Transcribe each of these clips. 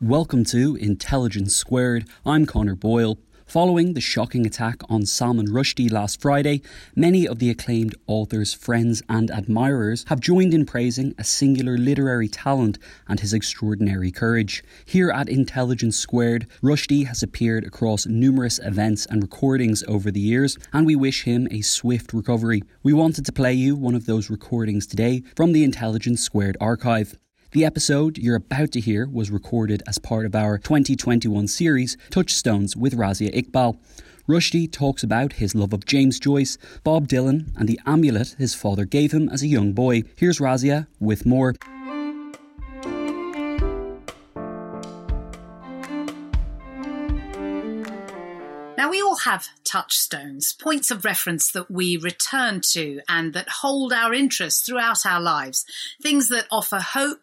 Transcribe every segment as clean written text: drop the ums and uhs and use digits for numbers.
Welcome to Intelligence Squared. I'm Connor Boyle. Following the shocking attack on Salman Rushdie last Friday, many of the acclaimed author's friends and admirers have joined in praising a singular literary talent and his extraordinary courage. Here at Intelligence Squared, Rushdie has appeared across numerous events and recordings over the years, and we wish him a swift recovery. We wanted to play you one of those recordings today from the Intelligence Squared archive. The episode you're about to hear was recorded as part of our 2021 series, Touchstones with Razia Iqbal. Rushdie talks about his love of James Joyce, Bob Dylan, and the amulet his father gave him as a young boy. Here's Razia with more. Now, we all have touchstones, points of reference that we return to and that hold our interest throughout our lives, things that offer hope,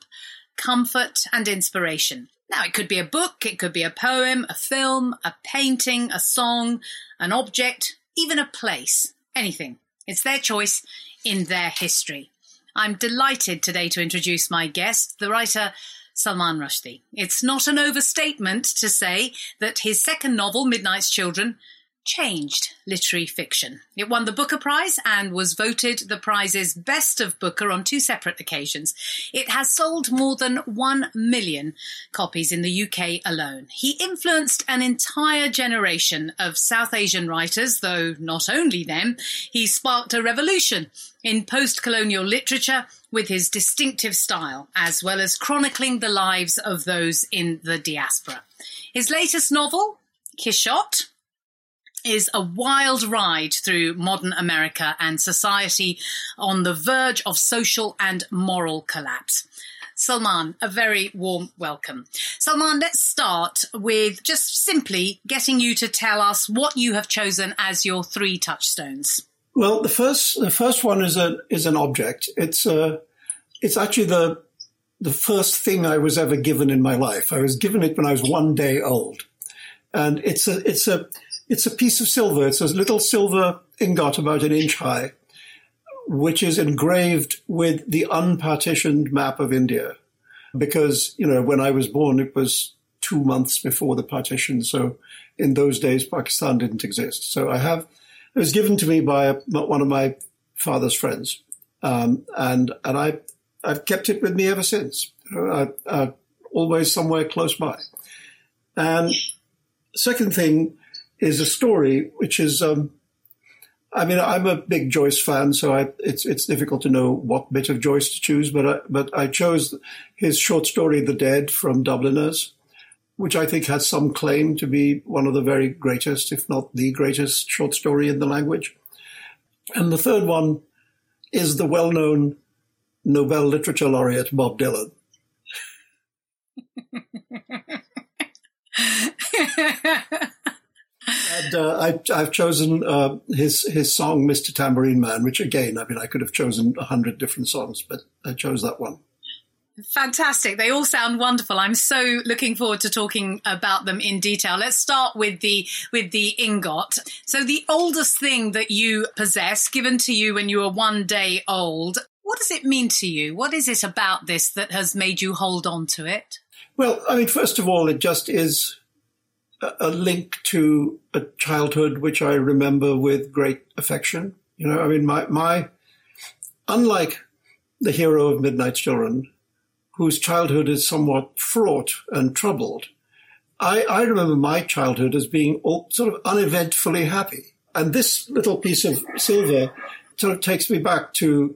comfort and inspiration. Now, it could be a book, it could be a poem, a film, a painting, a song, an object, even a place, anything. It's their choice in their history. I'm delighted today to introduce my guest, the writer Salman Rushdie. It's not an overstatement to say that his second novel, Midnight's Children, changed literary fiction. It won the Booker Prize and was voted the prize's best of Booker on two separate occasions. It has sold more than 1 million copies in the UK alone. He influenced an entire generation of South Asian writers, though not only them. He sparked a revolution in post-colonial literature with his distinctive style, as well as chronicling the lives of those in the diaspora. His latest novel, Kishot, is a wild ride through modern America and society on the verge of social and moral collapse. Salman, a very warm welcome. Salman, let's start with just simply getting you to tell us what you have chosen as your three touchstones. Well, the first one is an object. It's actually the first thing I was ever given in my life. I was given it when I was 1 day old, and it's a piece of silver. It's a little silver ingot about an inch high, which is engraved with the unpartitioned map of India. Because, you know, when I was born, it was 2 months before the partition. So in those days, Pakistan didn't exist. So it was given to me by one of my father's friends. And I've kept it with me ever since. You know, I always somewhere close by. And second thing is a story, which is, I'm a big Joyce fan, so it's difficult to know what bit of Joyce to choose, but I chose his short story, The Dead, from Dubliners, which I think has some claim to be one of the very greatest, if not the greatest, short story in the language. And the third one is the well-known Nobel Literature Laureate, Bob Dylan. And I've chosen his song, Mr. Tambourine Man, which, again, I could have chosen 100 different songs, but I chose that one. Fantastic. They all sound wonderful. I'm so looking forward to talking about them in detail. Let's start with the ingot. So the oldest thing that you possess, given to you when you were 1 day old, what does it mean to you? What is it about this that has made you hold on to it? Well, first of all, it just is a link to a childhood which I remember with great affection. You know, unlike the hero of Midnight's Children, whose childhood is somewhat fraught and troubled. I remember my childhood as being sort of uneventfully happy. And this little piece of silver sort of takes me back to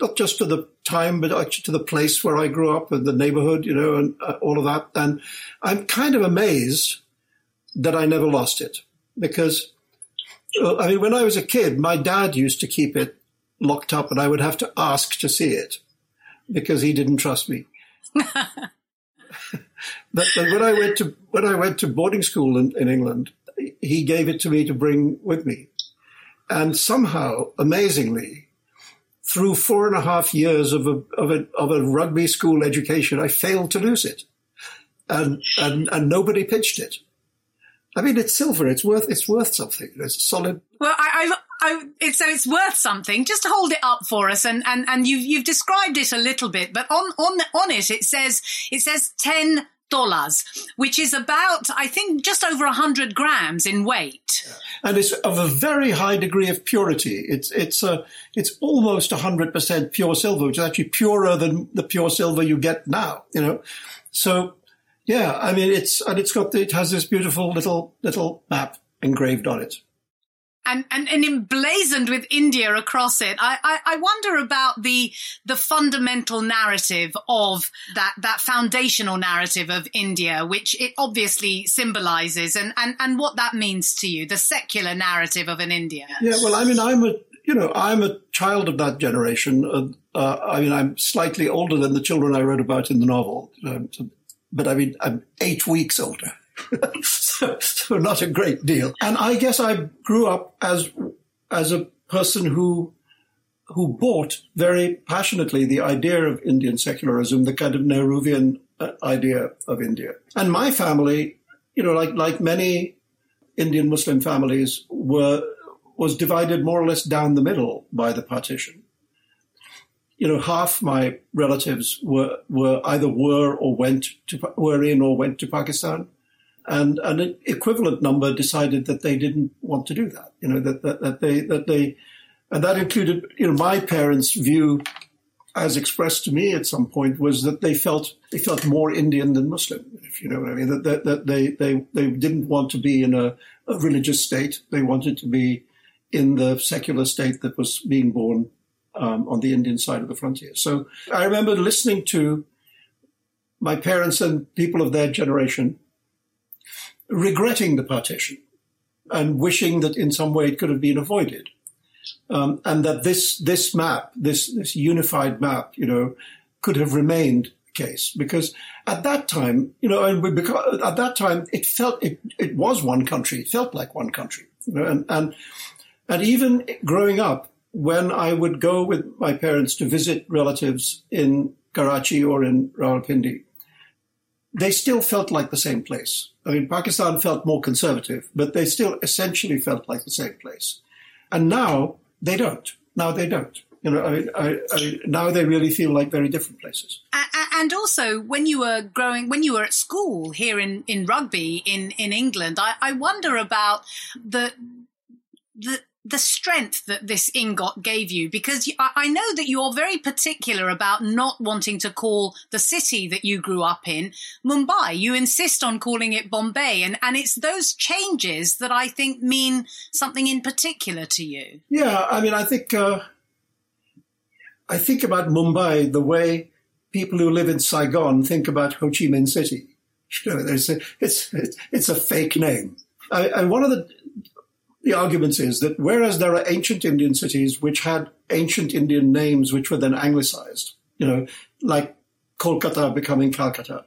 not just to the time, but actually to the place where I grew up and the neighborhood, you know, and all of that. And I'm kind of amazed that I never lost it because, I mean, when I was a kid, my dad used to keep it locked up and I would have to ask to see it because he didn't trust me. But when I went to boarding school in England, he gave it to me to bring with me. And somehow, amazingly, through 4.5 years of a rugby school education, I failed to lose it. And nobody pitched it. I mean, it's silver. It's worth something. It's solid. Well, so it's worth something. Just hold it up for us, and you've described it a little bit, but on it it says $10, which is about I think just over 100 grams in weight. And it's of a very high degree of purity. It's almost 100% pure silver, which is actually purer than the pure silver you get now. You know, so. Yeah, I mean, it has this beautiful little map engraved on it. And emblazoned with India across it. I wonder about the fundamental narrative of that foundational narrative of India, which it obviously symbolises and what that means to you, the secular narrative of an India. Yeah, well, I mean, I'm a child of that generation. I mean, I'm slightly older than the children I wrote about in the novel. But I mean, I'm 8 weeks older, so not a great deal. And I guess I grew up as a person who bought very passionately the idea of Indian secularism, the kind of Nehruvian idea of India. And my family, you know, like many Indian Muslim families, was divided more or less down the middle by the partition. You know, half my relatives were in or went to Pakistan, and an equivalent number decided that they didn't want to do that. You know, that they, and that included, you know, my parents' view, as expressed to me at some point, was that they felt more Indian than Muslim, if you know what I mean. That they didn't want to be in a religious state. They wanted to be in the secular state that was being born on the Indian side of the frontier. So I remember listening to my parents and people of their generation regretting the partition and wishing that in some way it could have been avoided. And that this map, this unified map, you know, could have remained the case. Because at that time, you know, it felt, it was one country. It felt like one country. You know, and even growing up, when I would go with my parents to visit relatives in Karachi or in Rawalpindi, they still felt like the same place. I mean, Pakistan felt more conservative, but they still essentially felt like the same place. And now they don't. You know, I now they really feel like very different places. And also, when you were at school here in Rugby in England, I wonder about the strength that this ingot gave you, because I know that you're very particular about not wanting to call the city that you grew up in Mumbai. You insist on calling it Bombay. And it's those changes that I think mean something in particular to you. Yeah, I mean, I think about Mumbai the way people who live in Saigon think about Ho Chi Minh City. You know, it's a fake name. And one of the argument is that whereas there are ancient Indian cities which had ancient Indian names which were then anglicized, you know, like Kolkata becoming Calcutta,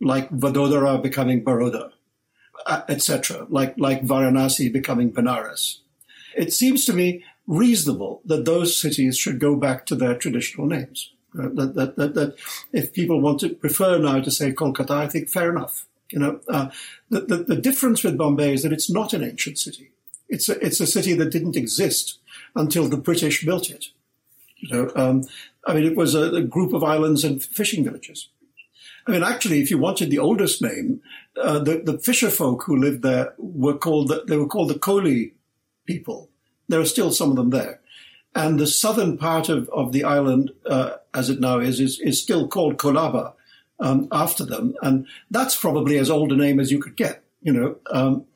like Vadodara becoming Baroda, etc., like Varanasi becoming Benares, it seems to me reasonable that those cities should go back to their traditional names. That if people want to prefer now to say Kolkata, I think fair enough. You know, the difference with Bombay is that it's not an ancient city. It's a city that didn't exist until the British built it. You know, I mean, it was a group of islands and fishing villages. I mean, actually, if you wanted the oldest name, the fisher folk who lived there were called the Koli people. There are still some of them there. And the southern part of the island, as it now is still called Kolaba after them. And that's probably as old a name as you could get, you know.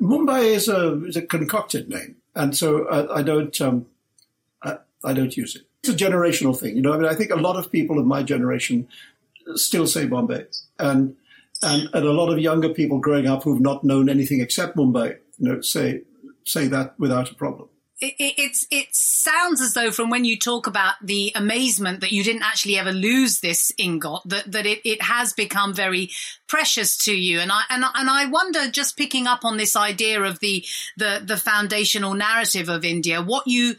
Mumbai is a concocted name. And so I don't use it. It's a generational thing, you know. I mean, I think a lot of people of my generation still say Bombay. And a lot of younger people growing up who've not known anything except Mumbai, you know, say that without a problem. It sounds as though from when you talk about the amazement that you didn't actually ever lose this ingot, that it has become very precious to you. And I wonder, just picking up on this idea of the foundational narrative of India, what you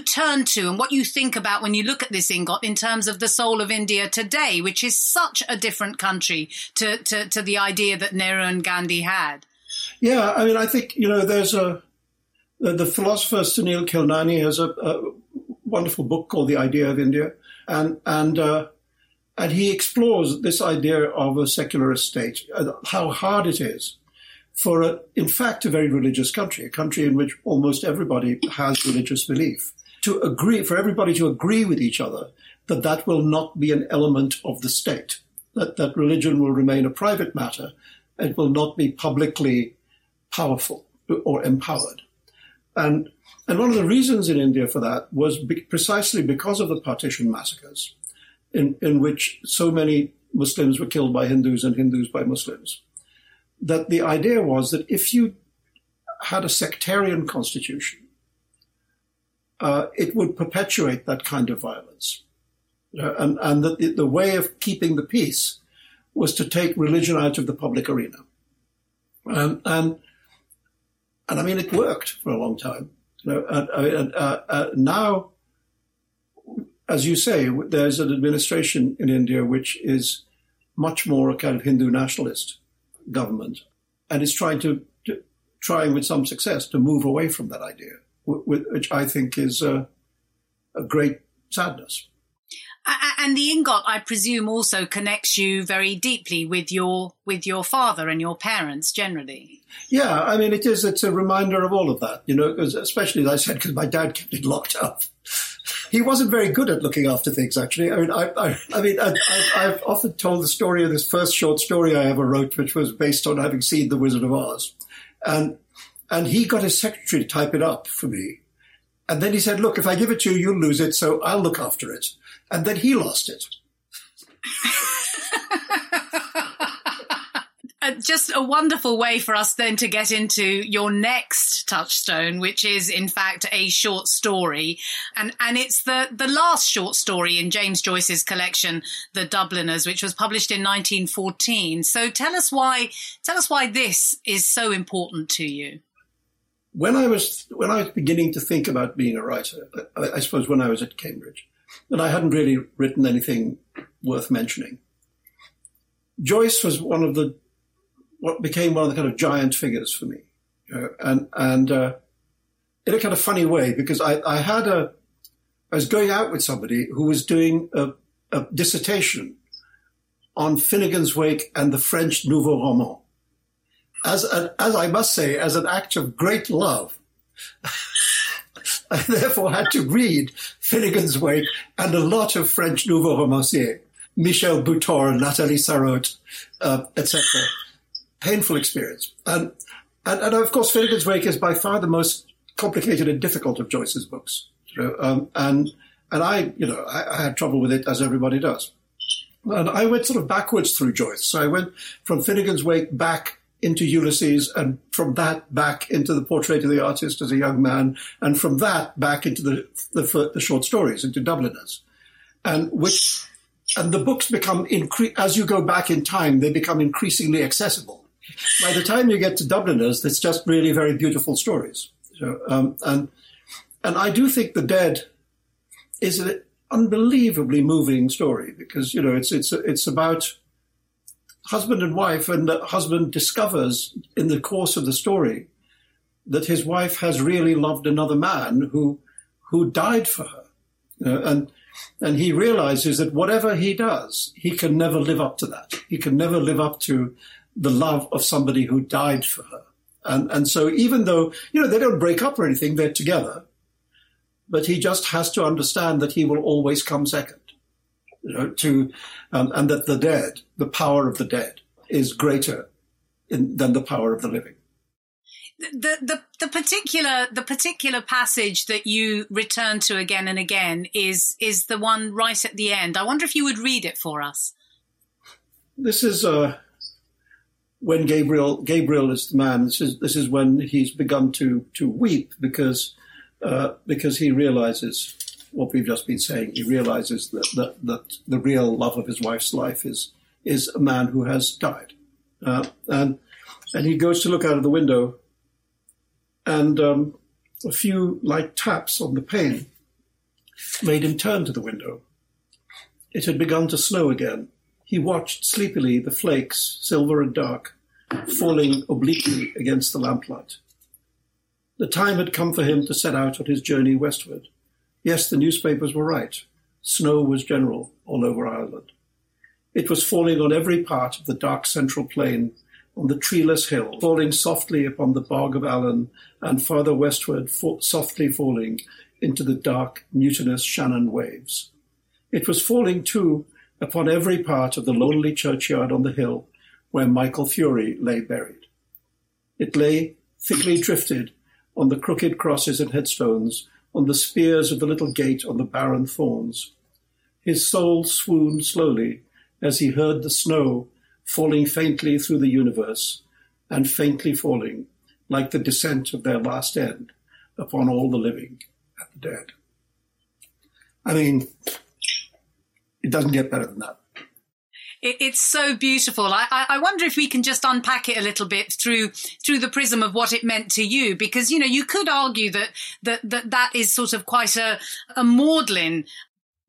turn to and what you think about when you look at this ingot in terms of the soul of India today, which is such a different country to the idea that Nehru and Gandhi had. Yeah, I mean, I think, you know, there's the philosopher Sunil Khilnani has a wonderful book called The Idea of India, and he explores this idea of a secularist state, how hard it is for, in fact, a very religious country, a country in which almost everybody has religious belief, for everybody to agree with each other that will not be an element of the state, that religion will remain a private matter, it will not be publicly powerful or empowered. And one of the reasons in India for that was precisely because of the partition massacres, in which so many Muslims were killed by Hindus and Hindus by Muslims, that the idea was that if you had a sectarian constitution, it would perpetuate that kind of violence. And that the way of keeping the peace was to take religion out of the public arena. And I mean, it worked for a long time. You know, now, as you say, there's an administration in India which is much more a kind of Hindu nationalist government, and is trying with some success to move away from that idea, which I think is a great sadness. And the ingot, I presume, also connects you very deeply with your father and your parents generally. Yeah, I mean, it's a reminder of all of that, you know, especially, as I said, because my dad kept it locked up. He wasn't very good at looking after things, actually. I mean, I've often told the story of this first short story I ever wrote, which was based on having seen The Wizard of Oz. And he got his secretary to type it up for me. And then he said, look, if I give it to you, you'll lose it, so I'll look after it. And then he lost it. Just a wonderful way for us then to get into your next touchstone, which is, in fact, a short story. And it's the last short story in James Joyce's collection, The Dubliners, which was published in 1914. So tell us why this is so important to you. When I was beginning to think about being a writer, I suppose when I was at Cambridge, and I hadn't really written anything worth mentioning, Joyce was what became one of the kind of giant figures for me, you know, and in a kind of funny way, because I was going out with somebody who was doing a dissertation on Finnegans Wake and the French Nouveau Roman, as I must say, as an act of great love. I therefore had to read Finnegans Wake and a lot of French nouveau romancier, Michel Butor, Nathalie Sarraute, etc. Painful experience. And of course, Finnegans Wake is by far the most complicated and difficult of Joyce's books. You know? And I had trouble with it, as everybody does. And I went sort of backwards through Joyce. So I went from Finnegans Wake back into Ulysses, and from that back into The Portrait of the Artist as a Young Man, and from that back into the short stories, into Dubliners, and the books become as you go back in time, they become increasingly accessible. By the time you get to Dubliners, it's just really very beautiful stories. So, and I do think The Dead is an unbelievably moving story, because, you know, it's about husband and wife, and the husband discovers in the course of the story that his wife has really loved another man who died for her. You know, and he realizes that whatever he does, he can never live up to that. He can never live up to the love of somebody who died for her. And so even though, you know, they don't break up or anything, they're together. but he just has to understand that he will always come second, you know, and that the dead, the power of the dead, is greater than the power of the living. The particular passage that you return to again and again is the one right at the end. I wonder if you would read it for us. This is when Gabriel is the man. This is when he's begun to weep because he realizes what we've just been saying. He realizes that the real love of his wife's life is a man who has died, and he goes to look out of the window. And a few light taps on the pane made him turn to the window. It had begun to snow again. He watched sleepily the flakes, silver and dark, falling obliquely against the lamplight. The time had come for him to set out on his journey westward. Yes, the newspapers were right. Snow was general all over Ireland. It was falling on every part of the dark central plain, on the treeless hill, falling softly upon the bog of Allen, and farther westward, softly falling into the dark, mutinous Shannon waves. It was falling, too, upon every part of the lonely churchyard on the hill where Michael Fury lay buried. It lay thickly drifted on the crooked crosses and headstones, on the spears of the little gate on the barren thorns. His soul swooned slowly as he heard the snow falling faintly through the universe, and faintly falling, like the descent of their last end, upon all the living and the dead. I mean, it doesn't get better than that. It's so beautiful. I wonder if we can just unpack it a little bit through the prism of what it meant to you, because, you know, you could argue that is sort of quite a maudlin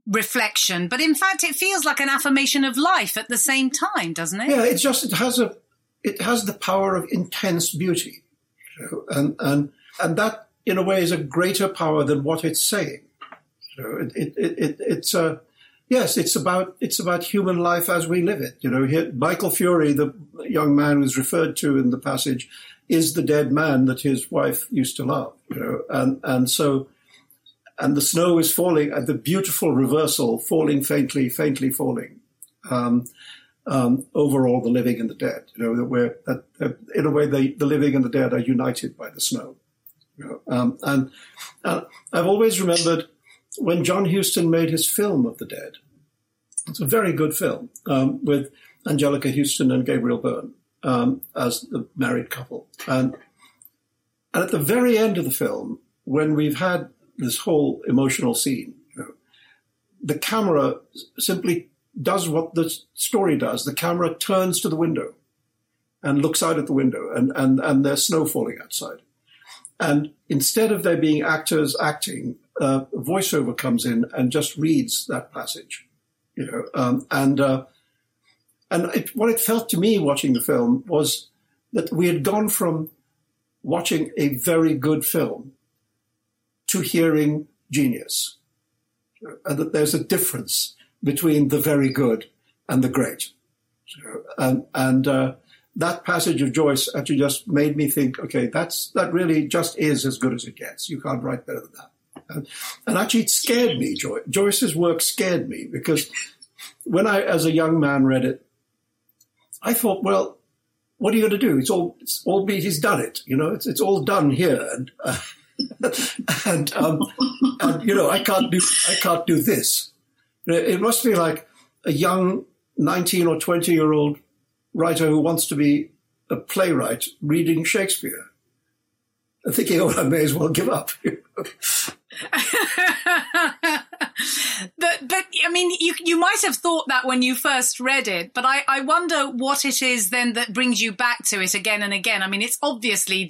reflection, but in fact it feels like an affirmation of life at the same time, doesn't it? Yeah, it has the power of intense beauty, you know, and that in a way is a greater power than what it's saying. You know, it's about human life as we live it. You know, here, Michael Fury, the young man who's referred to in the passage, is the dead man that his wife used to love. You know, and so. And the snow is falling, and the beautiful reversal, falling faintly, faintly falling, over all the living and the dead. You know, where in a way the living and the dead are united by the snow. You know, and I've always remembered when John Huston made his film of The Dead. It's a very good film with Angelica Huston and Gabriel Byrne as the married couple. And at the very end of the film, when we've had this whole emotional scene, you know, the camera simply does what the story does. The camera turns to the window and looks out at the window, and there's snow falling outside. And instead of there being actors acting, a voiceover comes in and just reads that passage, you know. What it felt to me watching the film was that we had gone from watching a very good film to hearing genius, and that there's a difference between the very good and the great. And that passage of Joyce actually just made me think, okay, that really just is as good as it gets. You can't write better than that. And actually it scared me. Joyce's work scared me, because when I, as a young man, read it, I thought, well, what are you going to do? He's done it. You know, it's all done here. And you know, I can't do this. It must be like a young 19 or 20-year-old writer who wants to be a playwright reading Shakespeare and thinking, oh, I may as well give up. But I mean, you might have thought that when you first read it, but I wonder what it is then that brings you back to it again and again. I mean, it's obviously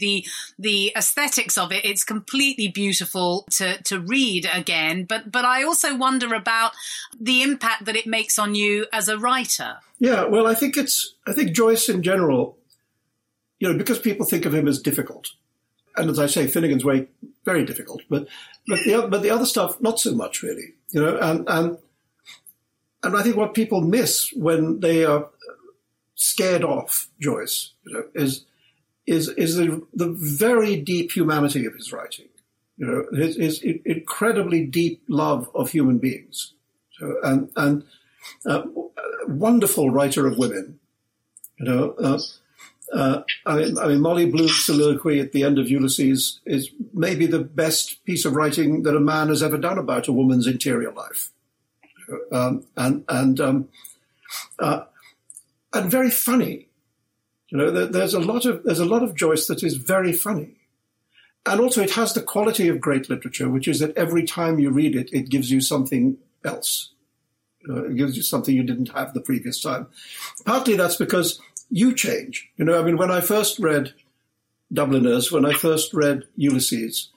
the aesthetics of it. It's completely beautiful to read again, but I also wonder about the impact that it makes on you as a writer. Yeah, well, I think Joyce in general, you know, because people think of him as difficult, and as I say, Finnegans Wake, very difficult, but the other stuff, not so much really, you know. And I think what people miss when they are scared off Joyce, you know, is the very deep humanity of his writing, You know, his incredibly deep love of human beings, and wonderful writer of women. You know, I mean, Molly Bloom's soliloquy at the end of Ulysses is maybe the best piece of writing that a man has ever done about a woman's interior life, and very funny. You know, there's a lot of Joyce that is very funny. And also it has the quality of great literature, which is that every time you read it, it gives you something else. It gives you something you didn't have the previous time. Partly that's because you change. You know, I mean, when I first read Dubliners, when I first read Ulysses,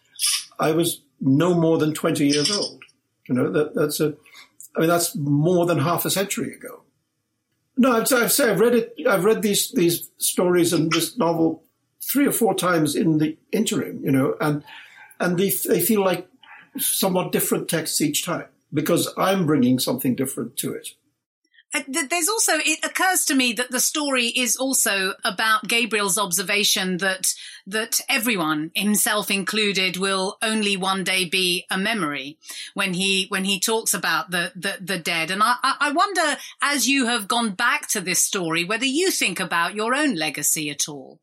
I was no more than 20 years old. You know, that's more than half a century ago. No, I'd say I've read these stories and this novel three or four times in the interim, you know, and they feel like somewhat different texts each time because I'm bringing something different to it. There's also, it occurs to me that the story is also about Gabriel's observation that everyone, himself included, will only one day be a memory when he talks about the dead. And I wonder, as you have gone back to this story, whether you think about your own legacy at all.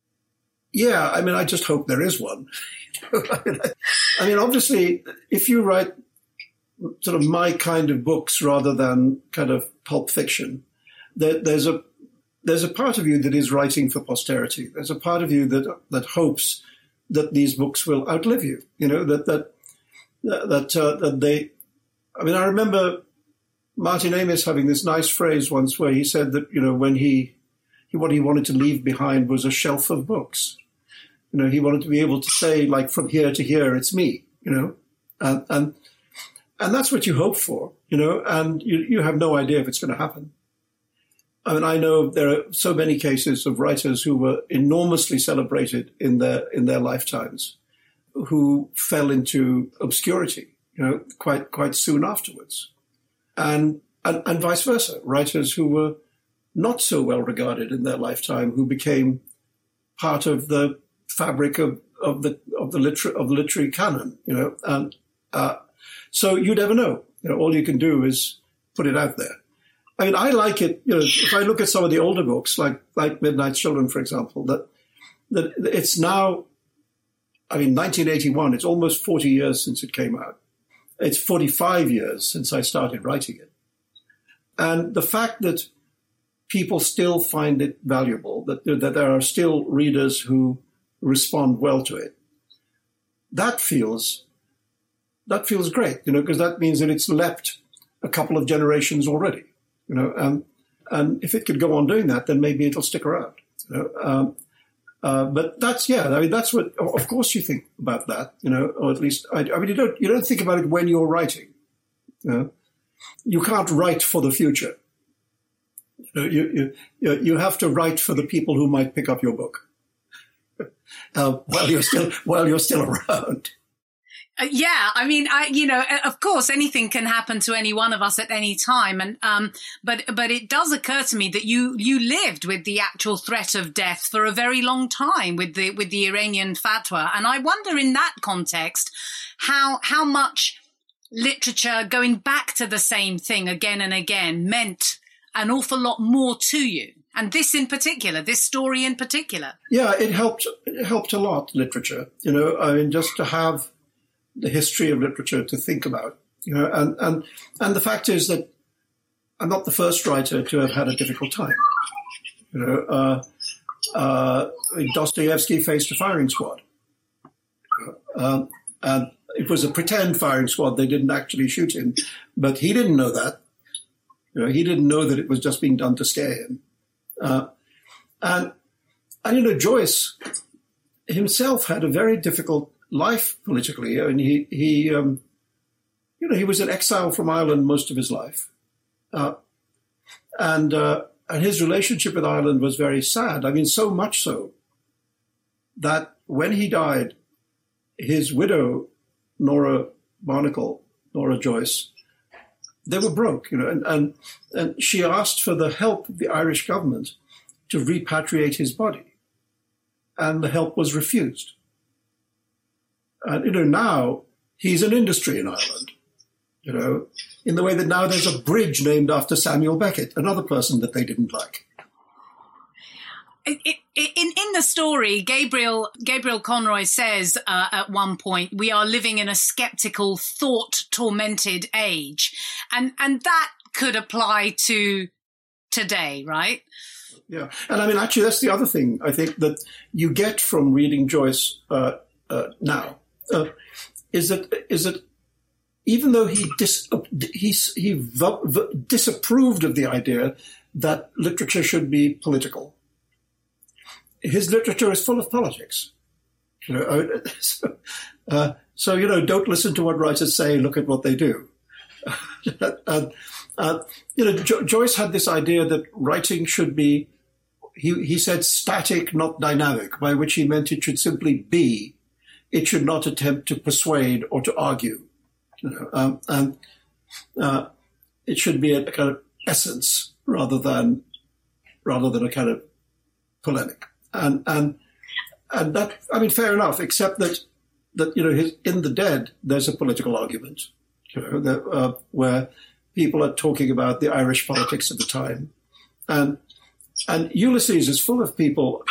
Yeah, I mean, I just hope there is one. I mean, obviously, if you write sort of my kind of books rather than kind of pulp fiction, there's a part of you that is writing for posterity. There's a part of you that hopes that these books will outlive you. You know, that they. I mean, I remember Martin Amis having this nice phrase once where he said that, you know, when what he wanted to leave behind was a shelf of books. You know, he wanted to be able to say, like, from here to here, it's me, you know, and that's what you hope for, you know, and you have no idea if it's going to happen. I mean, I know there are so many cases of writers who were enormously celebrated in their lifetimes who fell into obscurity, you know, quite soon afterwards. And vice versa, writers who were not so well regarded in their lifetime who became part of the fabric of the literary canon, you know, and so you never know. You know, all you can do is put it out there. I mean, I like it. You know, if I look at some of the older books, like Midnight's Children, for example, that it's now, I mean, 1981. It's almost 40 years since it came out. It's 45 years since I started writing it, and the fact that people still find it valuable, that there are still readers who respond well to it. That feels great, you know, because that means that it's leapt a couple of generations already, you know, and if it could go on doing that, then maybe it'll stick around, you know. But that's, yeah, I mean, that's what, of course you think about that, you know, or at least, I mean, you don't think about it when you're writing, you know. You can't write for the future. You have to write for the people who might pick up your book while you're still around. Yeah, I mean, of course, anything can happen to any one of us at any time, and but it does occur to me that you lived with the actual threat of death for a very long time with the Iranian fatwa, and I wonder in that context how much literature going back to the same thing again and again meant an awful lot more to you. And this in particular, this story in particular. Yeah, it helped a lot, literature. You know, I mean, just to have the history of literature to think about, you know, and the fact is that I'm not the first writer to have had a difficult time. You know, Dostoevsky faced a firing squad. And it was a pretend firing squad. They didn't actually shoot him, but he didn't know that. You know, he didn't know that it was just being done to scare him. And you know, Joyce himself had a very difficult life politically. I mean, he was in exile from Ireland most of his life. And his relationship with Ireland was very sad. I mean, so much so that when he died, his widow, Nora Barnacle, Nora Joyce, they were broke, you know, and she asked for the help of the Irish government to repatriate his body, and the help was refused. And, you know, now he's an industry in Ireland, you know, in the way that now there's a bridge named after Samuel Beckett, another person that they didn't like. In the story, Gabriel Conroy says at one point, we are living in a skeptical, thought-tormented age. And that could apply to today, right? Yeah. And I mean, actually, that's the other thing I think that you get from reading Joyce now, is that even though he disapproved of the idea that literature should be political, his literature is full of politics. You know, so you know, don't listen to what writers say. Look at what they do. You know, Joyce had this idea that writing should be, he said, static, not dynamic, by which he meant it should simply be. It should not attempt to persuade or to argue. You know, and it should be a kind of essence rather than a kind of polemic. And that, I mean, fair enough, except that you know, in The Dead, there's a political argument, you know, where people are talking about the Irish politics of the time. And Ulysses is full of people,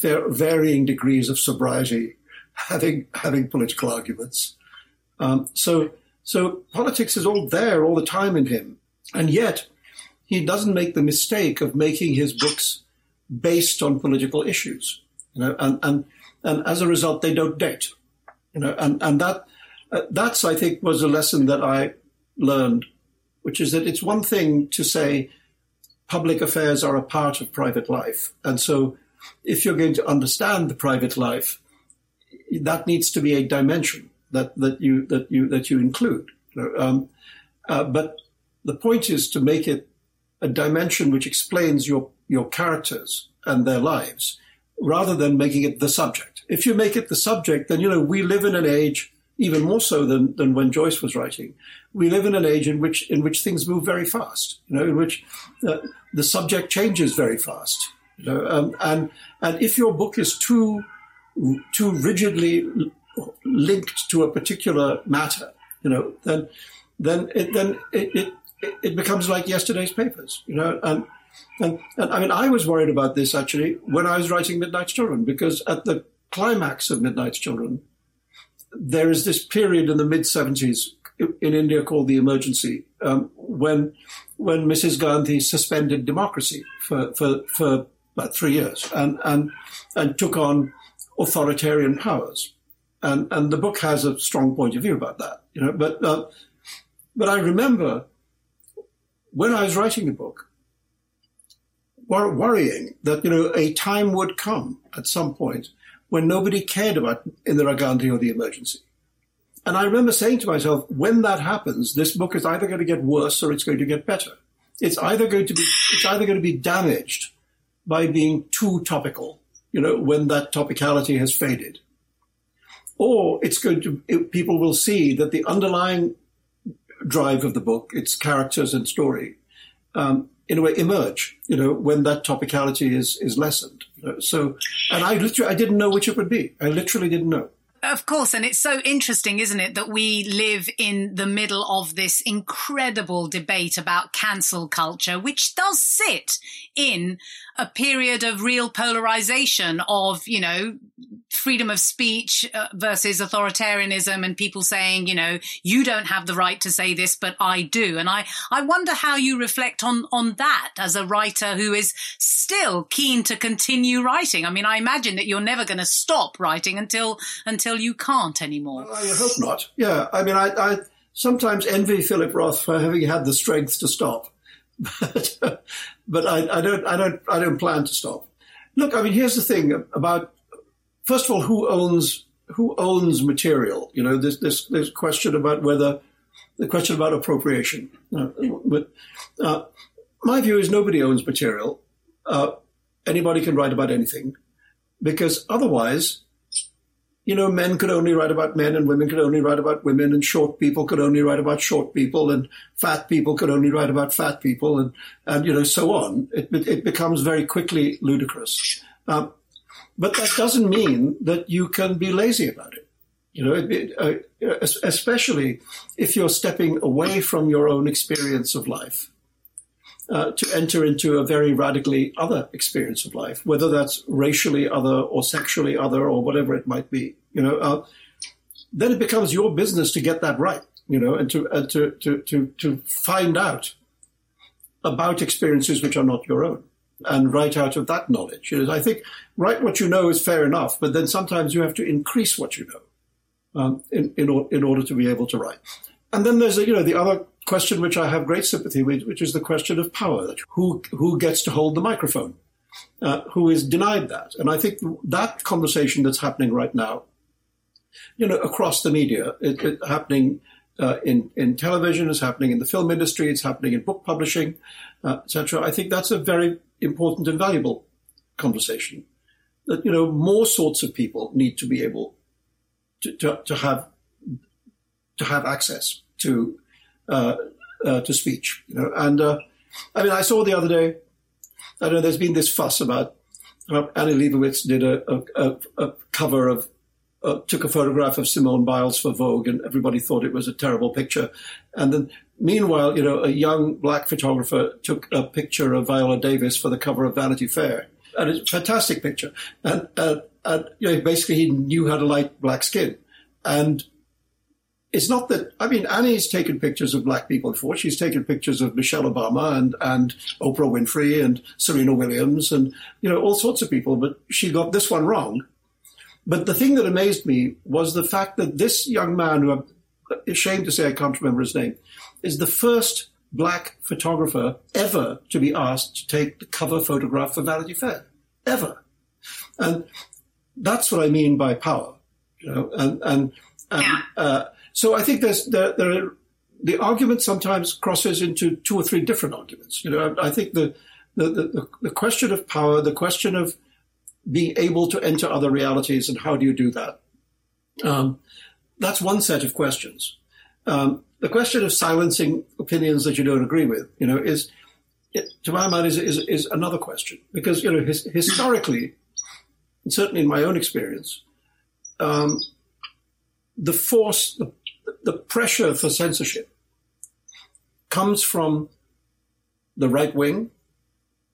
varying degrees of sobriety, having political arguments. So politics is all there all the time in him. And yet he doesn't make the mistake of making his books based on political issues, you know, and as a result, they don't date, you know, and that, that's, I think, was a lesson that I learned, which is that it's one thing to say public affairs are a part of private life. And so if you're going to understand the private life, that needs to be a dimension that you include. You know, but the point is to make it a dimension which explains your characters and their lives, rather than making it the subject. If you make it the subject, then, you know, we live in an age, even more so than when Joyce was writing, we live in an age in which things move very fast, you know, in which the subject changes very fast. You know, and if your book is too rigidly linked to a particular matter, you know, then it becomes like yesterday's papers, you know, and I mean, I was worried about this, actually, when I was writing Midnight's Children, because at the climax of Midnight's Children, there is this period in the mid-'70s in India called the emergency, when Mrs. Gandhi suspended democracy for about 3 years and took on authoritarian powers. And the book has a strong point of view about that, you know, but I remember when I was writing the book, worrying that, you know, a time would come at some point when nobody cared about Indira Gandhi or the emergency. And I remember saying to myself, when that happens, this book is either going to get worse or it's going to get better. It's either going to be damaged by being too topical, you know, when that topicality has faded, or people will see that the underlying drive of the book, its characters and story, in a way, emerge, you know, when that topicality is lessened. So, and I didn't know which it would be. I literally didn't know. Of course, and it's so interesting, isn't it, that we live in the middle of this incredible debate about cancel culture, which does sit in a period of real polarization of, you know, freedom of speech versus authoritarianism, and people saying, you know, you don't have the right to say this, but I do. And I wonder how you reflect on that as a writer who is still keen to continue writing. I mean, I imagine that you're never going to stop writing until you can't anymore. Well, I hope not. Yeah. I mean, I sometimes envy Philip Roth for having had the strength to stop, but I don't plan to stop. Look, I mean, here's the thing about, first of all, who owns material? You know, this question about the question about appropriation. But my view is nobody owns material. Anybody can write about anything, because otherwise, you know, men could only write about men, and women could only write about women, and short people could only write about short people, and fat people could only write about fat people, and you know, so on. It becomes very quickly ludicrous. But that doesn't mean that you can be lazy about it. You know, especially if you're stepping away from your own experience of life to enter into a very radically other experience of life, whether that's racially other or sexually other or whatever it might be. You know, then it becomes your business to get that right. You know, and to find out about experiences which are not your own, and write out of that knowledge. You know, I think write what you know is fair enough, but then sometimes you have to increase what you know. In order to be able to write. And then there's, you know, the other question which I have great sympathy with, which is the question of power. Who gets to hold the microphone? Who is denied that? And I think that conversation that's happening right now, you know, across the media, it's happening in television, it's happening in the film industry, it's happening in book publishing, etc. I think that's a very important and valuable conversation. That, you know, more sorts of people need to be able to have access to speech, you know, and I mean, I saw the other day. I know there's been this fuss about Annie Leibovitz did a cover of took a photograph of Simone Biles for Vogue, and everybody thought it was a terrible picture. And then, meanwhile, you know, a young black photographer took a picture of Viola Davis for the cover of Vanity Fair, and it's a fantastic picture. And you know, basically, he knew how to light black skin. And it's not that, I mean, Annie's taken pictures of black people before. She's taken pictures of Michelle Obama and Oprah Winfrey and Serena Williams and, you know, all sorts of people. But she got this one wrong. But the thing that amazed me was the fact that this young man, who I'm ashamed to say I can't remember his name, is the first black photographer ever to be asked to take the cover photograph for Vanity Fair. Ever. And that's what I mean by power, you know, so I think there are, the argument sometimes crosses into two or three different arguments. You know, I think the question of power, the question of being able to enter other realities, and how do you do that? That's one set of questions. The question of silencing opinions that you don't agree with, you know, to my mind is another question, because, you know, historically. And certainly in my own experience, the force, the pressure for censorship comes from the right wing,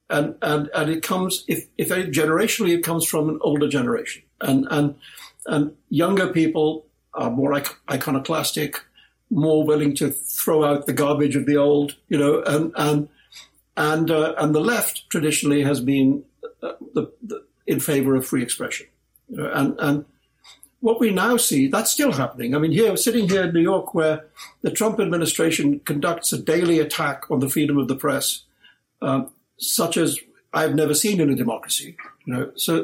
and it comes, if generationally, it comes from an older generation. And younger people are more iconoclastic, more willing to throw out the garbage of the old, you know, and the left traditionally has been in favor of free expression, you know, and what we now see, that's still happening. I mean, sitting here in New York, where the Trump administration conducts a daily attack on the freedom of the press, such as I've never seen in a democracy. You know, so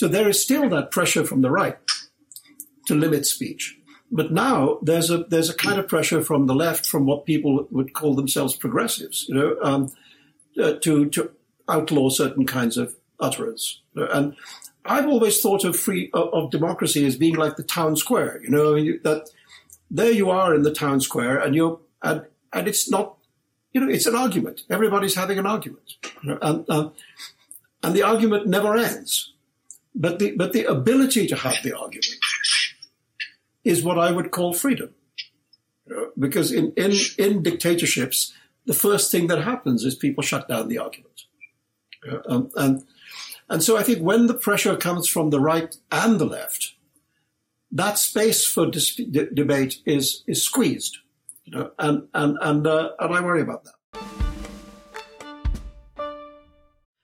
there is still that pressure from the right to limit speech, but now there's a kind of pressure from the left, from what people would call themselves progressives, you know, to outlaw certain kinds of utterance. And I've always thought of democracy as being like the town square. You know, that there you are in the town square, and it's not, you know, it's an argument. Everybody's having an argument, you know, and the argument never ends. But the ability to have the argument is what I would call freedom, you know, because in dictatorships, the first thing that happens is people shut down the argument, you know, And so I think when the pressure comes from the right and the left, that space for debate is squeezed, you know, and I worry about that.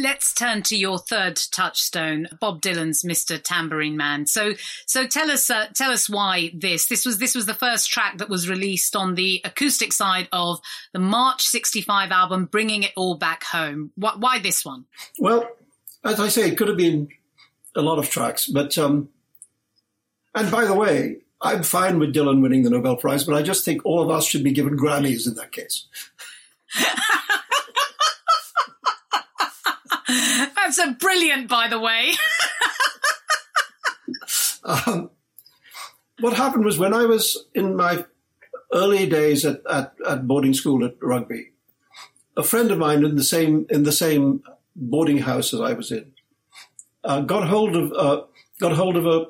Let's turn to your third touchstone, Bob Dylan's "Mr. Tambourine Man." So tell us why this was the first track that was released on the acoustic side of the March '65 album, "Bringing It All Back Home." Why this one? Well, as I say, it could have been a lot of tracks, but and by the way, I'm fine with Dylan winning the Nobel Prize, but I just think all of us should be given Grammys in that case. That's a brilliant, by the way. What happened was when I was in my early days at boarding school at Rugby, a friend of mine in the same boarding house as I was in got hold of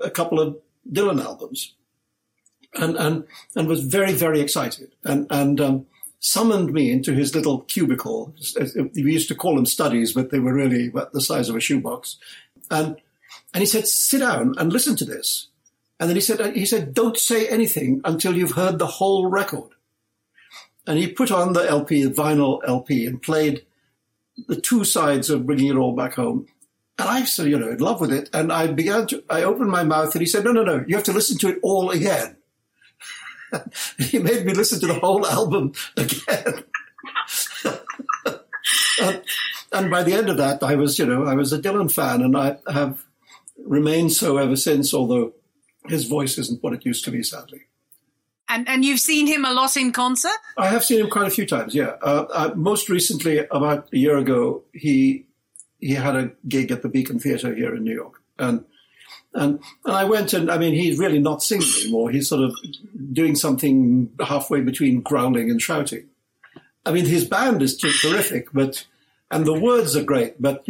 a couple of Dylan albums, and was very, very excited and summoned me into his little cubicle. We used to call them studies, but they were really about the size of a shoebox. And he said, "Sit down and listen to this." And then he said, "Don't say anything until you've heard the whole record." And he put on the LP, the vinyl LP, and played the two sides of "Bringing It All Back Home." And I was, in love with it. And I opened my mouth, and he said, No, you have to listen to it all again. He made me listen to the whole album again. and by the end of that, I was a Dylan fan, and I have remained so ever since, although his voice isn't what it used to be, sadly. And you've seen him a lot in concert? I have seen him quite a few times, yeah. Most recently, about a year ago, he had a gig at the Beacon Theatre here in New York. And I went, and I mean, he's really not singing anymore. He's sort of doing something halfway between growling and shouting. I mean, his band is terrific, and the words are great, but,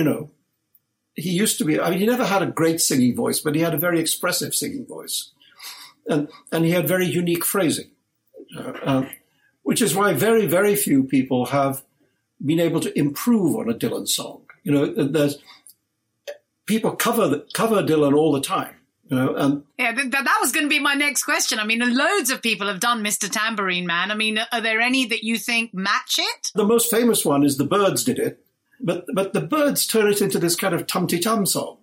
he used to be, I mean, he never had a great singing voice, but he had a very expressive singing voice. And he had very unique phrasing, which is why very, very few people have been able to improve on a Dylan song. People cover Dylan all the time, Yeah, that was going to be my next question. I mean, loads of people have done "Mr. Tambourine Man." I mean, are there any that you think match it? The most famous one is the Byrds did it, but the Byrds turn it into this kind of tum-ti-tum song,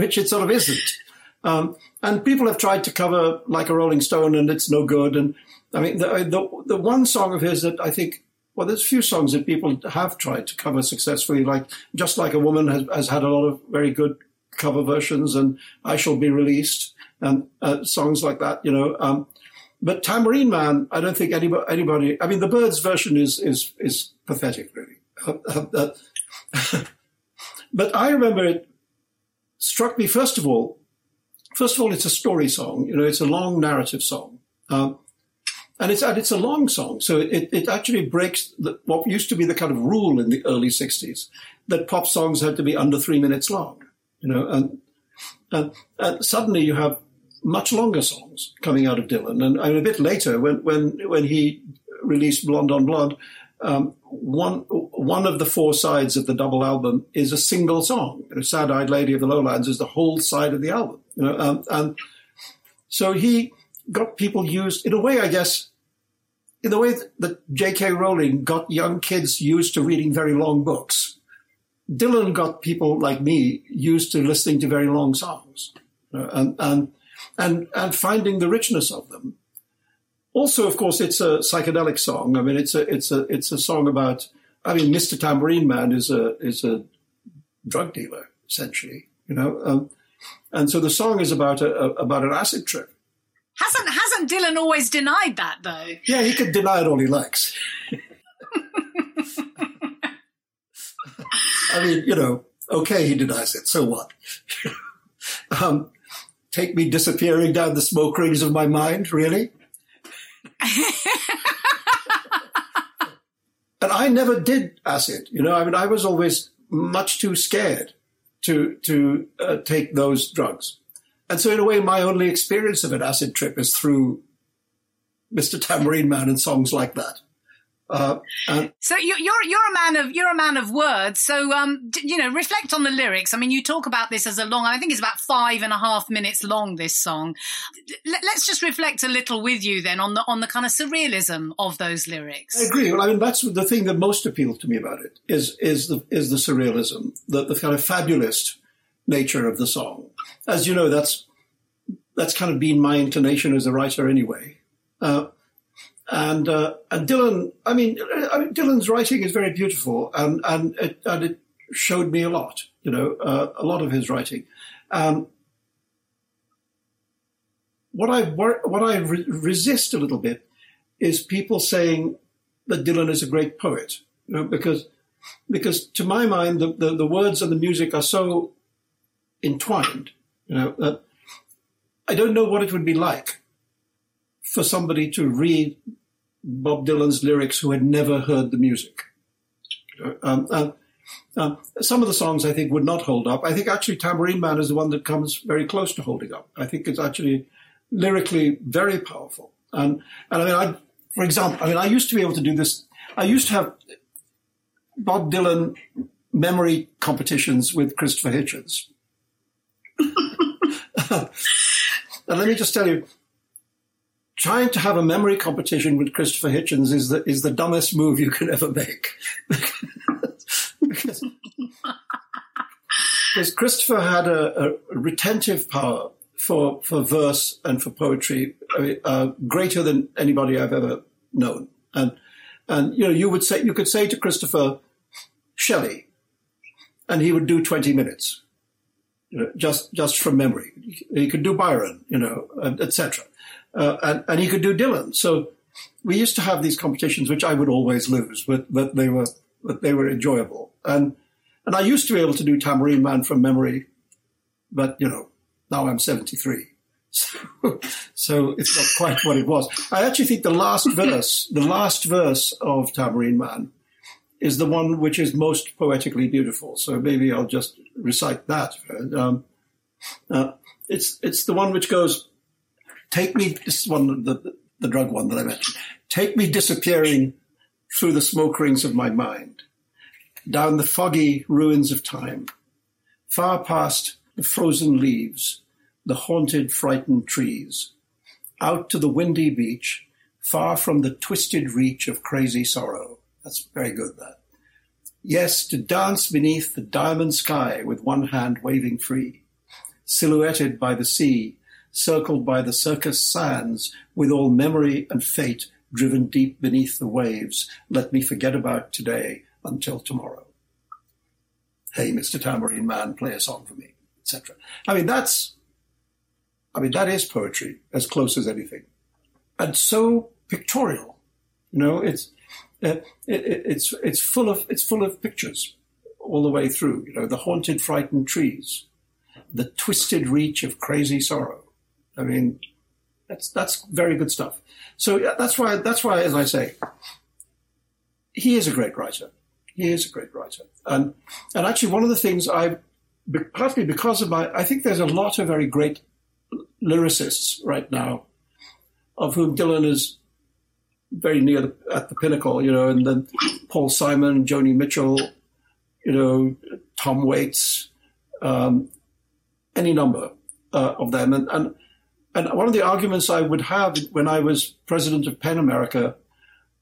which it sort of isn't. And people have tried to cover "Like a Rolling Stone," and it's no good. And I mean, the one song of his that I think. Well, there's a few songs that people have tried to cover successfully, like "Just Like a Woman" has had a lot of very good cover versions, and "I Shall Be Released" and songs like that, But "Tambourine Man," I don't think anybody. I mean, the Byrds' version is pathetic, really. But I remember it struck me first of all, it's a story song. It's a long narrative song. And it's a long song, so it actually breaks what used to be the kind of rule in the early 60s that pop songs had to be under 3 minutes long, and suddenly you have much longer songs coming out of Dylan. And a bit later, when he released "Blonde on Blonde," one of the four sides of the double album is a single song. "Sad-Eyed Lady of the Lowlands" is the whole side of the album, and so he got people used, in a way, I guess, in the way that J.K. Rowling got young kids used to reading very long books. Dylan got people like me used to listening to very long songs and finding the richness of them. Also, of course, it's a psychedelic song. I mean, it's a song about. I mean, "Mr. Tambourine Man" is a drug dealer, essentially, and so the song is about an acid trip. Hasn't Dylan always denied that, though? Yeah, he can deny it all he likes. I mean, okay, he denies it, so what? Take me disappearing down the smoke rings of my mind, really? And I never did acid, I mean, I was always much too scared to take those drugs. And so in a way, my only experience of an acid trip is through Mr. Tambourine Man and songs like that. So you're a man of words. So reflect on the lyrics. I mean, you talk about this as a long. I think it's about 5.5 minutes long. This song. Let's just reflect a little with you then on the kind of surrealism of those lyrics. I agree. Well, I mean, that's the thing that most appealed to me about it is the surrealism, the kind of fabulist nature of the song. As you know, that's kind of been my inclination as a writer anyway. And Dylan, I mean, Dylan's writing is very beautiful, and it showed me a lot, a lot of his writing. What I resist a little bit is people saying that Dylan is a great poet, because to my mind the words and the music are so entwined, that I don't know what it would be like for somebody to read Bob Dylan's lyrics who had never heard the music. Some of the songs, I think, would not hold up. I think actually Tambourine Man is the one that comes very close to holding up. I think it's actually lyrically very powerful. For example, I used to be able to do this. I used to have Bob Dylan memory competitions with Christopher Hitchens. And let me just tell you, trying to have a memory competition with Christopher Hitchens is the dumbest move you could ever make. because Christopher had a retentive power for verse and for poetry, greater than anybody I've ever known. And you could say to Christopher, Shelley, and he would do 20 minutes, just from memory. He could do Byron, etc. And he could do Dylan. So we used to have these competitions, which I would always lose, but they were enjoyable. And I used to be able to do Tambourine Man from memory, but now I'm 73, so it's not quite what it was. I actually think the last verse of Tambourine Man is the one which is most poetically beautiful. So maybe I'll just recite that. It's the one which goes. Take me, this is one, the drug one that I mentioned. Take me disappearing through the smoke rings of my mind, down the foggy ruins of time, far past the frozen leaves, the haunted, frightened trees, out to the windy beach, far from the twisted reach of crazy sorrow. That's very good, that. Yes, to dance beneath the diamond sky with one hand waving free, silhouetted by the sea, circled by the circus sands, with all memory and fate driven deep beneath the waves, let me forget about today until tomorrow. Hey, Mr. Tambourine Man, play a song for me, etc. That is poetry as close as anything, and so pictorial. It's full of pictures all the way through. The haunted, frightened trees, the twisted reach of crazy sorrow. That's very good stuff. So that's why, as I say, he is a great writer. And actually one of the things partly because of I think there's a lot of very great lyricists right now, of whom Dylan is very near at the pinnacle, and then Paul Simon, Joni Mitchell, Tom Waits, any number of them. And one of the arguments I would have when I was president of PEN America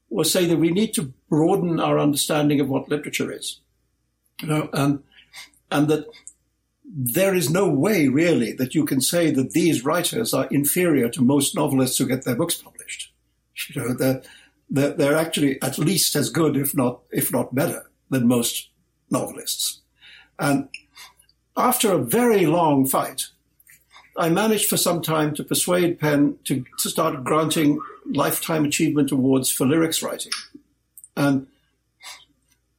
was saying that we need to broaden our understanding of what literature is, and that there is no way really that you can say that these writers are inferior to most novelists who get their books published. They're actually at least as good, if not better, than most novelists. And after a very long fight, I managed for some time to persuade PEN to start granting lifetime achievement awards for lyrics writing. And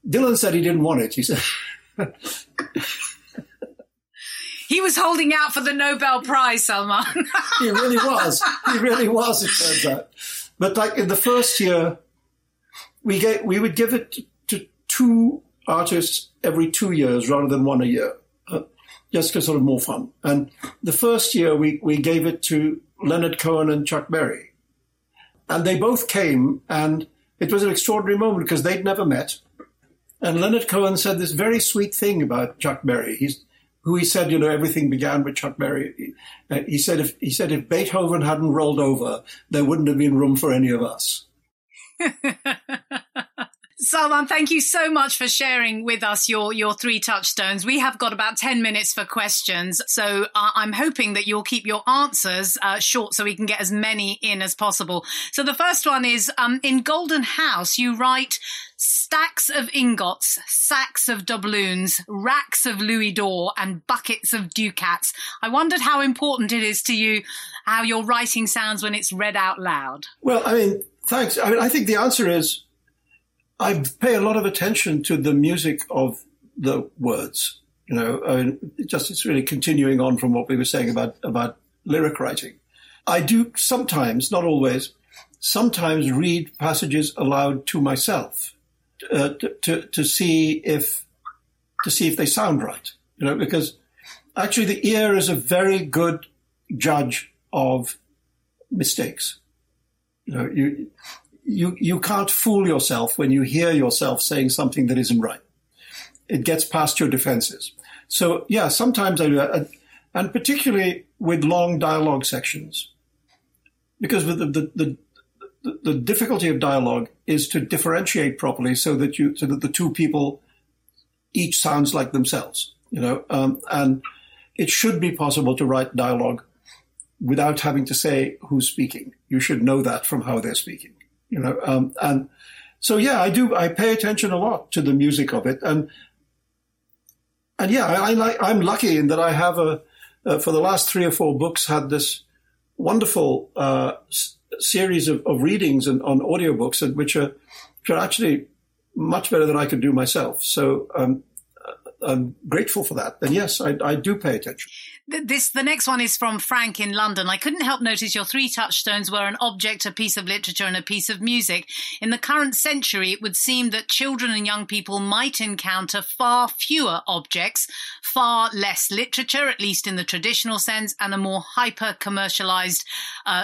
Dylan said he didn't want it. He said he was holding out for the Nobel Prize, Salman. He really was, it turns out. But in the first year, we would give it to two artists every 2 years rather than one a year. just for sort of more fun. And the first year we gave it to Leonard Cohen and Chuck Berry. And they both came, and it was an extraordinary moment because they'd never met. And Leonard Cohen said this very sweet thing about Chuck Berry, who he said, you know, everything began with Chuck Berry. He said if Beethoven hadn't rolled over, there wouldn't have been room for any of us. Salman, thank you so much for sharing with us your three touchstones. We have got about 10 minutes for questions, so I'm hoping that you'll keep your answers short so we can get as many in as possible. So the first one is, in Golden House, you write, stacks of ingots, sacks of doubloons, racks of louis d'or, and buckets of ducats. I wondered how important it is to you, how your writing sounds when it's read out loud. Well, I mean, thanks. I mean, I think the answer is, I pay a lot of attention to the music of the words, you know, I mean, just it's really continuing on from what we were saying about lyric writing. I do sometimes, not always, sometimes read passages aloud to myself to see if they sound right, you know, because actually the ear is a very good judge of mistakes. You know, you can't fool yourself when you hear yourself saying something that isn't right. It gets past your defenses. So, yeah, sometimes I do that, and particularly with long dialogue sections, because the difficulty of dialogue is to differentiate properly so that the two people each sounds like themselves, you know, and it should be possible to write dialogue without having to say who's speaking. You should know that from how they're speaking. You know, and so, yeah, I pay attention a lot to the music of it. And yeah, I'm lucky in that I have for the last 3 or 4 books, had this wonderful series of readings and on audiobooks, and which are actually much better than I could do myself. So I'm grateful for that. And yes, I do pay attention. The next one is from Frank in London. I couldn't help notice your three touchstones were an object, a piece of literature, and a piece of music. In the current century, it would seem that children and young people might encounter far fewer objects, far less literature, at least in the traditional sense, and a more hyper-commercialized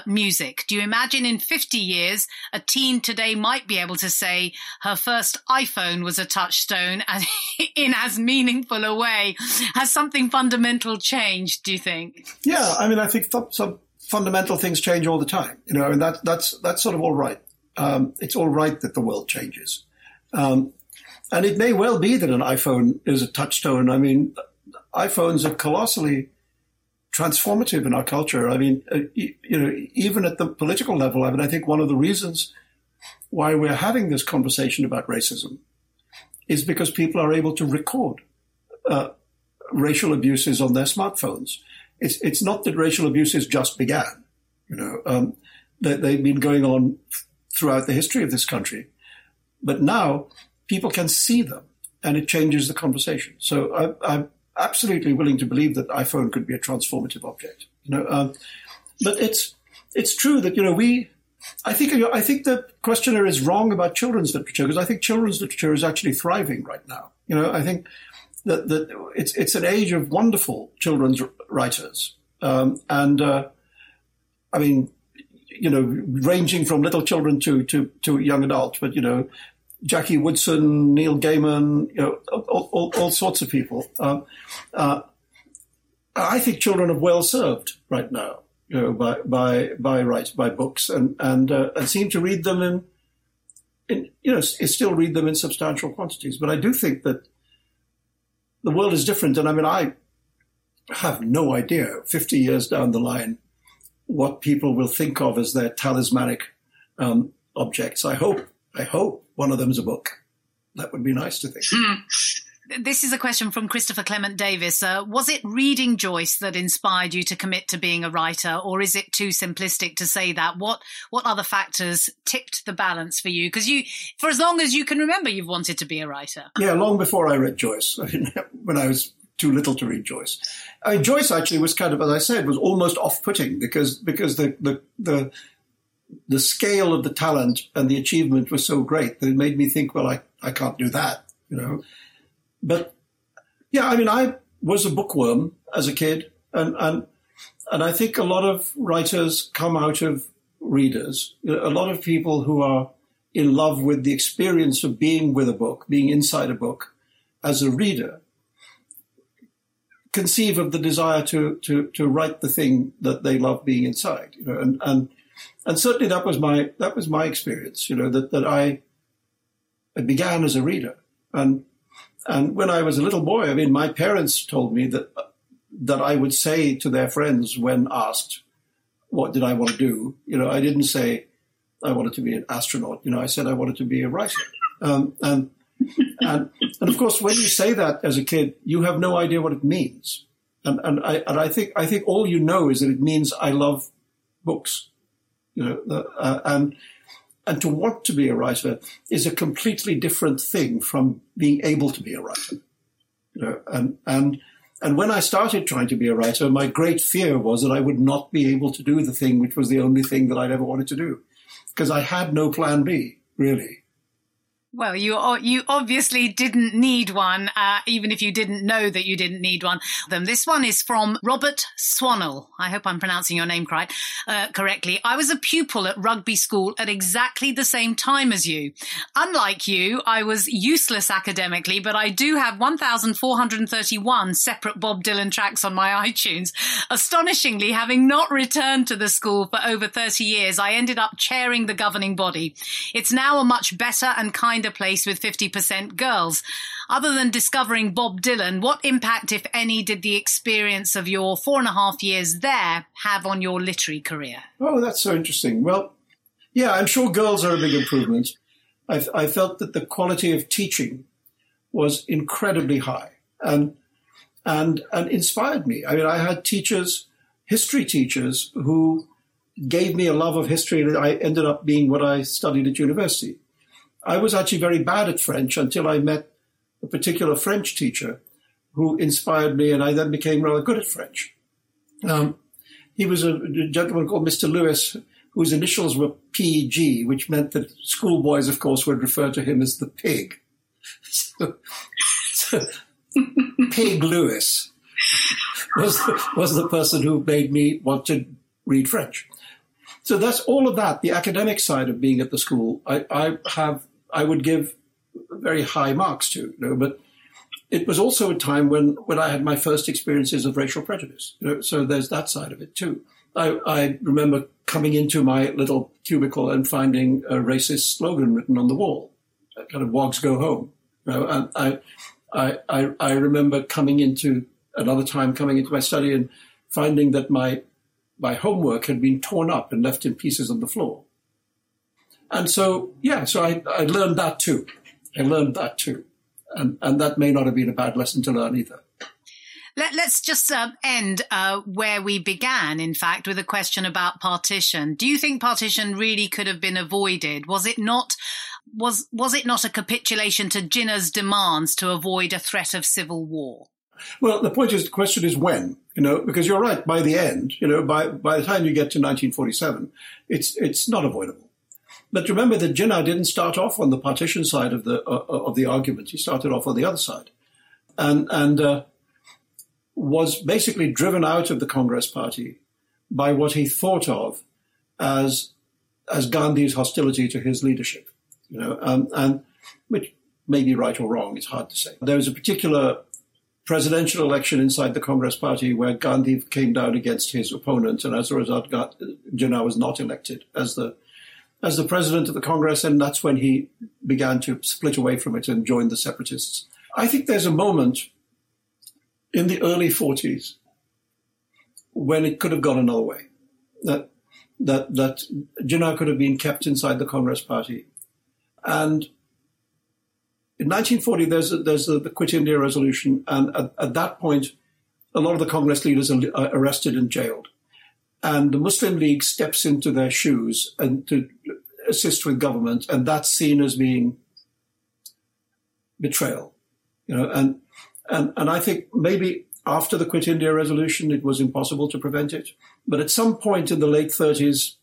music. Do you imagine in 50 years, a teen today might be able to say her first iPhone was a touchstone and in as meaningful a way? Has something fundamental changed, do you think? Yeah, I mean, I think some fundamental things change all the time. You know, I mean, that's sort of all right. It's all right that the world changes. And it may well be that an iPhone is a touchstone. I mean, iPhones are colossally transformative in our culture. I mean, you know, even at the political level, I mean, I think one of the reasons why we're having this conversation about racism is because people are able to record racial abuses on their smartphones. It's not that racial abuses just began, you know, they've been going on throughout the history of this country, but now people can see them and it changes the conversation. So I'm absolutely willing to believe that iPhone could be a transformative object, you know, but it's true that, you know, I think the questioner is wrong about children's literature, because I think children's literature is actually thriving right now. You know, I think that it's an age of wonderful children's writers, and I mean, you know, ranging from little children to young adults. But you know, Jackie Woodson, Neil Gaiman, you know, all sorts of people. I think children are well served right now, you know, by books, and seem to read them in you know, still read them in substantial quantities. But I do think that the world is different, and I mean, I have no idea 50 years down the line what people will think of as their talismanic objects. I hope one of them is a book. That would be nice to think. This is a question from Christopher Clement Davis. Was it reading Joyce that inspired you to commit to being a writer, or is it too simplistic to say that? What other factors tipped the balance for you? Because you, for as long as you can remember, you've wanted to be a writer. Yeah, long before I read Joyce, I mean, when I was too little to read Joyce. I mean, Joyce actually was kind of, as I said, was almost off-putting because the scale of the talent and the achievement was so great that it made me think, well, I can't do that, you know. But yeah, I mean, I was a bookworm as a kid, and I think a lot of writers come out of readers. A lot of people who are in love with the experience of being with a book, being inside a book as a reader, conceive of the desire to write the thing that they love being inside, you know, and certainly that was my experience, you know, that I began as a reader. And when I was a little boy, I mean, my parents told me that I would say to their friends when asked, what did I want to do? You know, I didn't say I wanted to be an astronaut. You know, I said I wanted to be a writer. And of course, when you say that as a kid, you have no idea what it means. And I think all you know is that it means I love books. You know, and to want to be a writer is a completely different thing from being able to be a writer. You know, and when I started trying to be a writer, my great fear was that I would not be able to do the thing which was the only thing that I'd ever wanted to do, because I had no plan B, really. Well, you obviously didn't need one, even if you didn't know that you didn't need one. This one is from Robert Swannell. I hope I'm pronouncing your name correctly. I was a pupil at Rugby School at exactly the same time as you. Unlike you, I was useless academically, but I do have 1,431 separate Bob Dylan tracks on my iTunes. Astonishingly, having not returned to the school for over 30 years, I ended up chairing the governing body. It's now a much better and kinder a place with 50% girls. Other than discovering Bob Dylan, what impact, if any, did the experience of your 4.5 years there have on your literary career? Oh, that's so interesting. Well, yeah, I'm sure girls are a big improvement. I felt that the quality of teaching was incredibly high and inspired me. I mean, I had teachers, history teachers, who gave me a love of history, and I ended up being what I studied at university. I was actually very bad at French until I met a particular French teacher who inspired me, and I then became rather good at French. He was a gentleman called Mr. Lewis, whose initials were PG, which meant that schoolboys, of course, would refer to him as the pig. So Pig Lewis was the person who made me want to read French. So that's all of that. The academic side of being at the school, I would give very high marks to, you know, but it was also a time when I had my first experiences of racial prejudice, you know, so there's that side of it too. I remember coming into my little cubicle and finding a racist slogan written on the wall, kind of "Wogs go home." You know, and I remember coming into my study and finding that my homework had been torn up and left in pieces on the floor. And so, yeah, I learned that too. And that may not have been a bad lesson to learn either. Let's just end where we began, in fact, with a question about partition. Do you think partition really could have been avoided? Was it not a capitulation to Jinnah's demands to avoid a threat of civil war? Well, the question is when, you know, because you're right, by the end, you know, by the time you get to 1947, it's not avoidable. But remember that Jinnah didn't start off on the partition side of the argument. He started off on the other side and was basically driven out of the Congress Party by what he thought of as Gandhi's hostility to his leadership, you know, and which may be right or wrong. It's hard to say. There was a particular presidential election inside the Congress Party where Gandhi came down against his opponent, and as a result, Jinnah was not elected as the president of the Congress, and that's when he began to split away from it and join the separatists. I think there's a moment in the early 40s when it could have gone another way, that Jinnah could have been kept inside the Congress Party. And in 1940, there's the Quit India Resolution, and at that point, a lot of the Congress leaders are arrested and jailed. And the Muslim League steps into their shoes and to assist with government, and that's seen as being betrayal, you know. And I think maybe after the Quit India Resolution, it was impossible to prevent it. But at some point in the late 30s,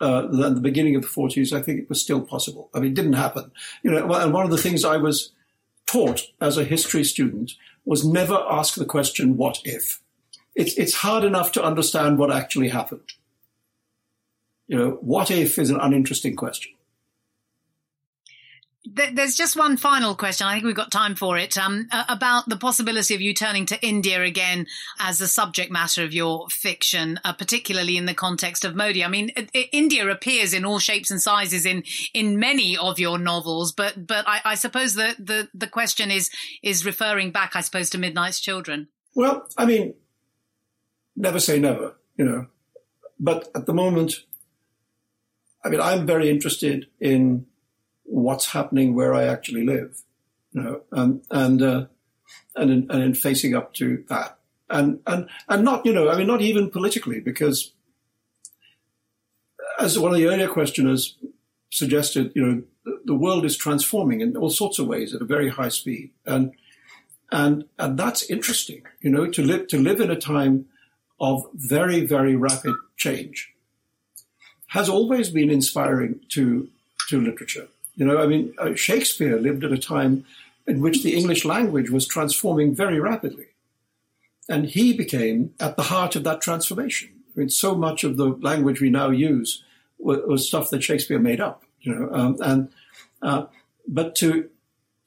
than the beginning of the 40s, I think it was still possible. I mean, it didn't happen. You know, and one of the things I was taught as a history student was never ask the question, what if? It's hard enough to understand what actually happened. You know, what if is an uninteresting question. There's just one final question. I think we've got time for it, about the possibility of you turning to India again as a subject matter of your fiction, particularly in the context of Modi. I mean, India appears in all shapes and sizes in many of your novels, but I suppose the question is referring back, I suppose, to Midnight's Children. Well, I mean, never say never, you know. But at the moment, I mean, I'm very interested in what's happening where I actually live, you know, and in facing up to that, and not, you know, I mean, not even politically, because as one of the earlier questioners suggested, you know, the world is transforming in all sorts of ways at a very high speed, and that's interesting, you know, to live in a time of very, very rapid change has always been inspiring to literature. You know, I mean, Shakespeare lived at a time in which the English language was transforming very rapidly. And he became at the heart of that transformation. I mean, so much of the language we now use was stuff that Shakespeare made up, you know. But to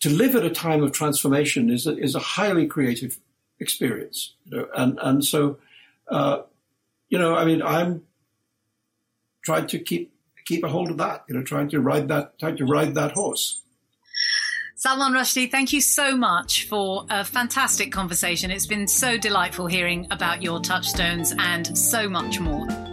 live at a time of transformation is a highly creative experience, you know. And so, you know, I mean, I'm trying to keep a hold of that, you know, trying to ride that horse. Salman Rushdie, thank you so much for a fantastic conversation. It's been so delightful hearing about your touchstones and so much more.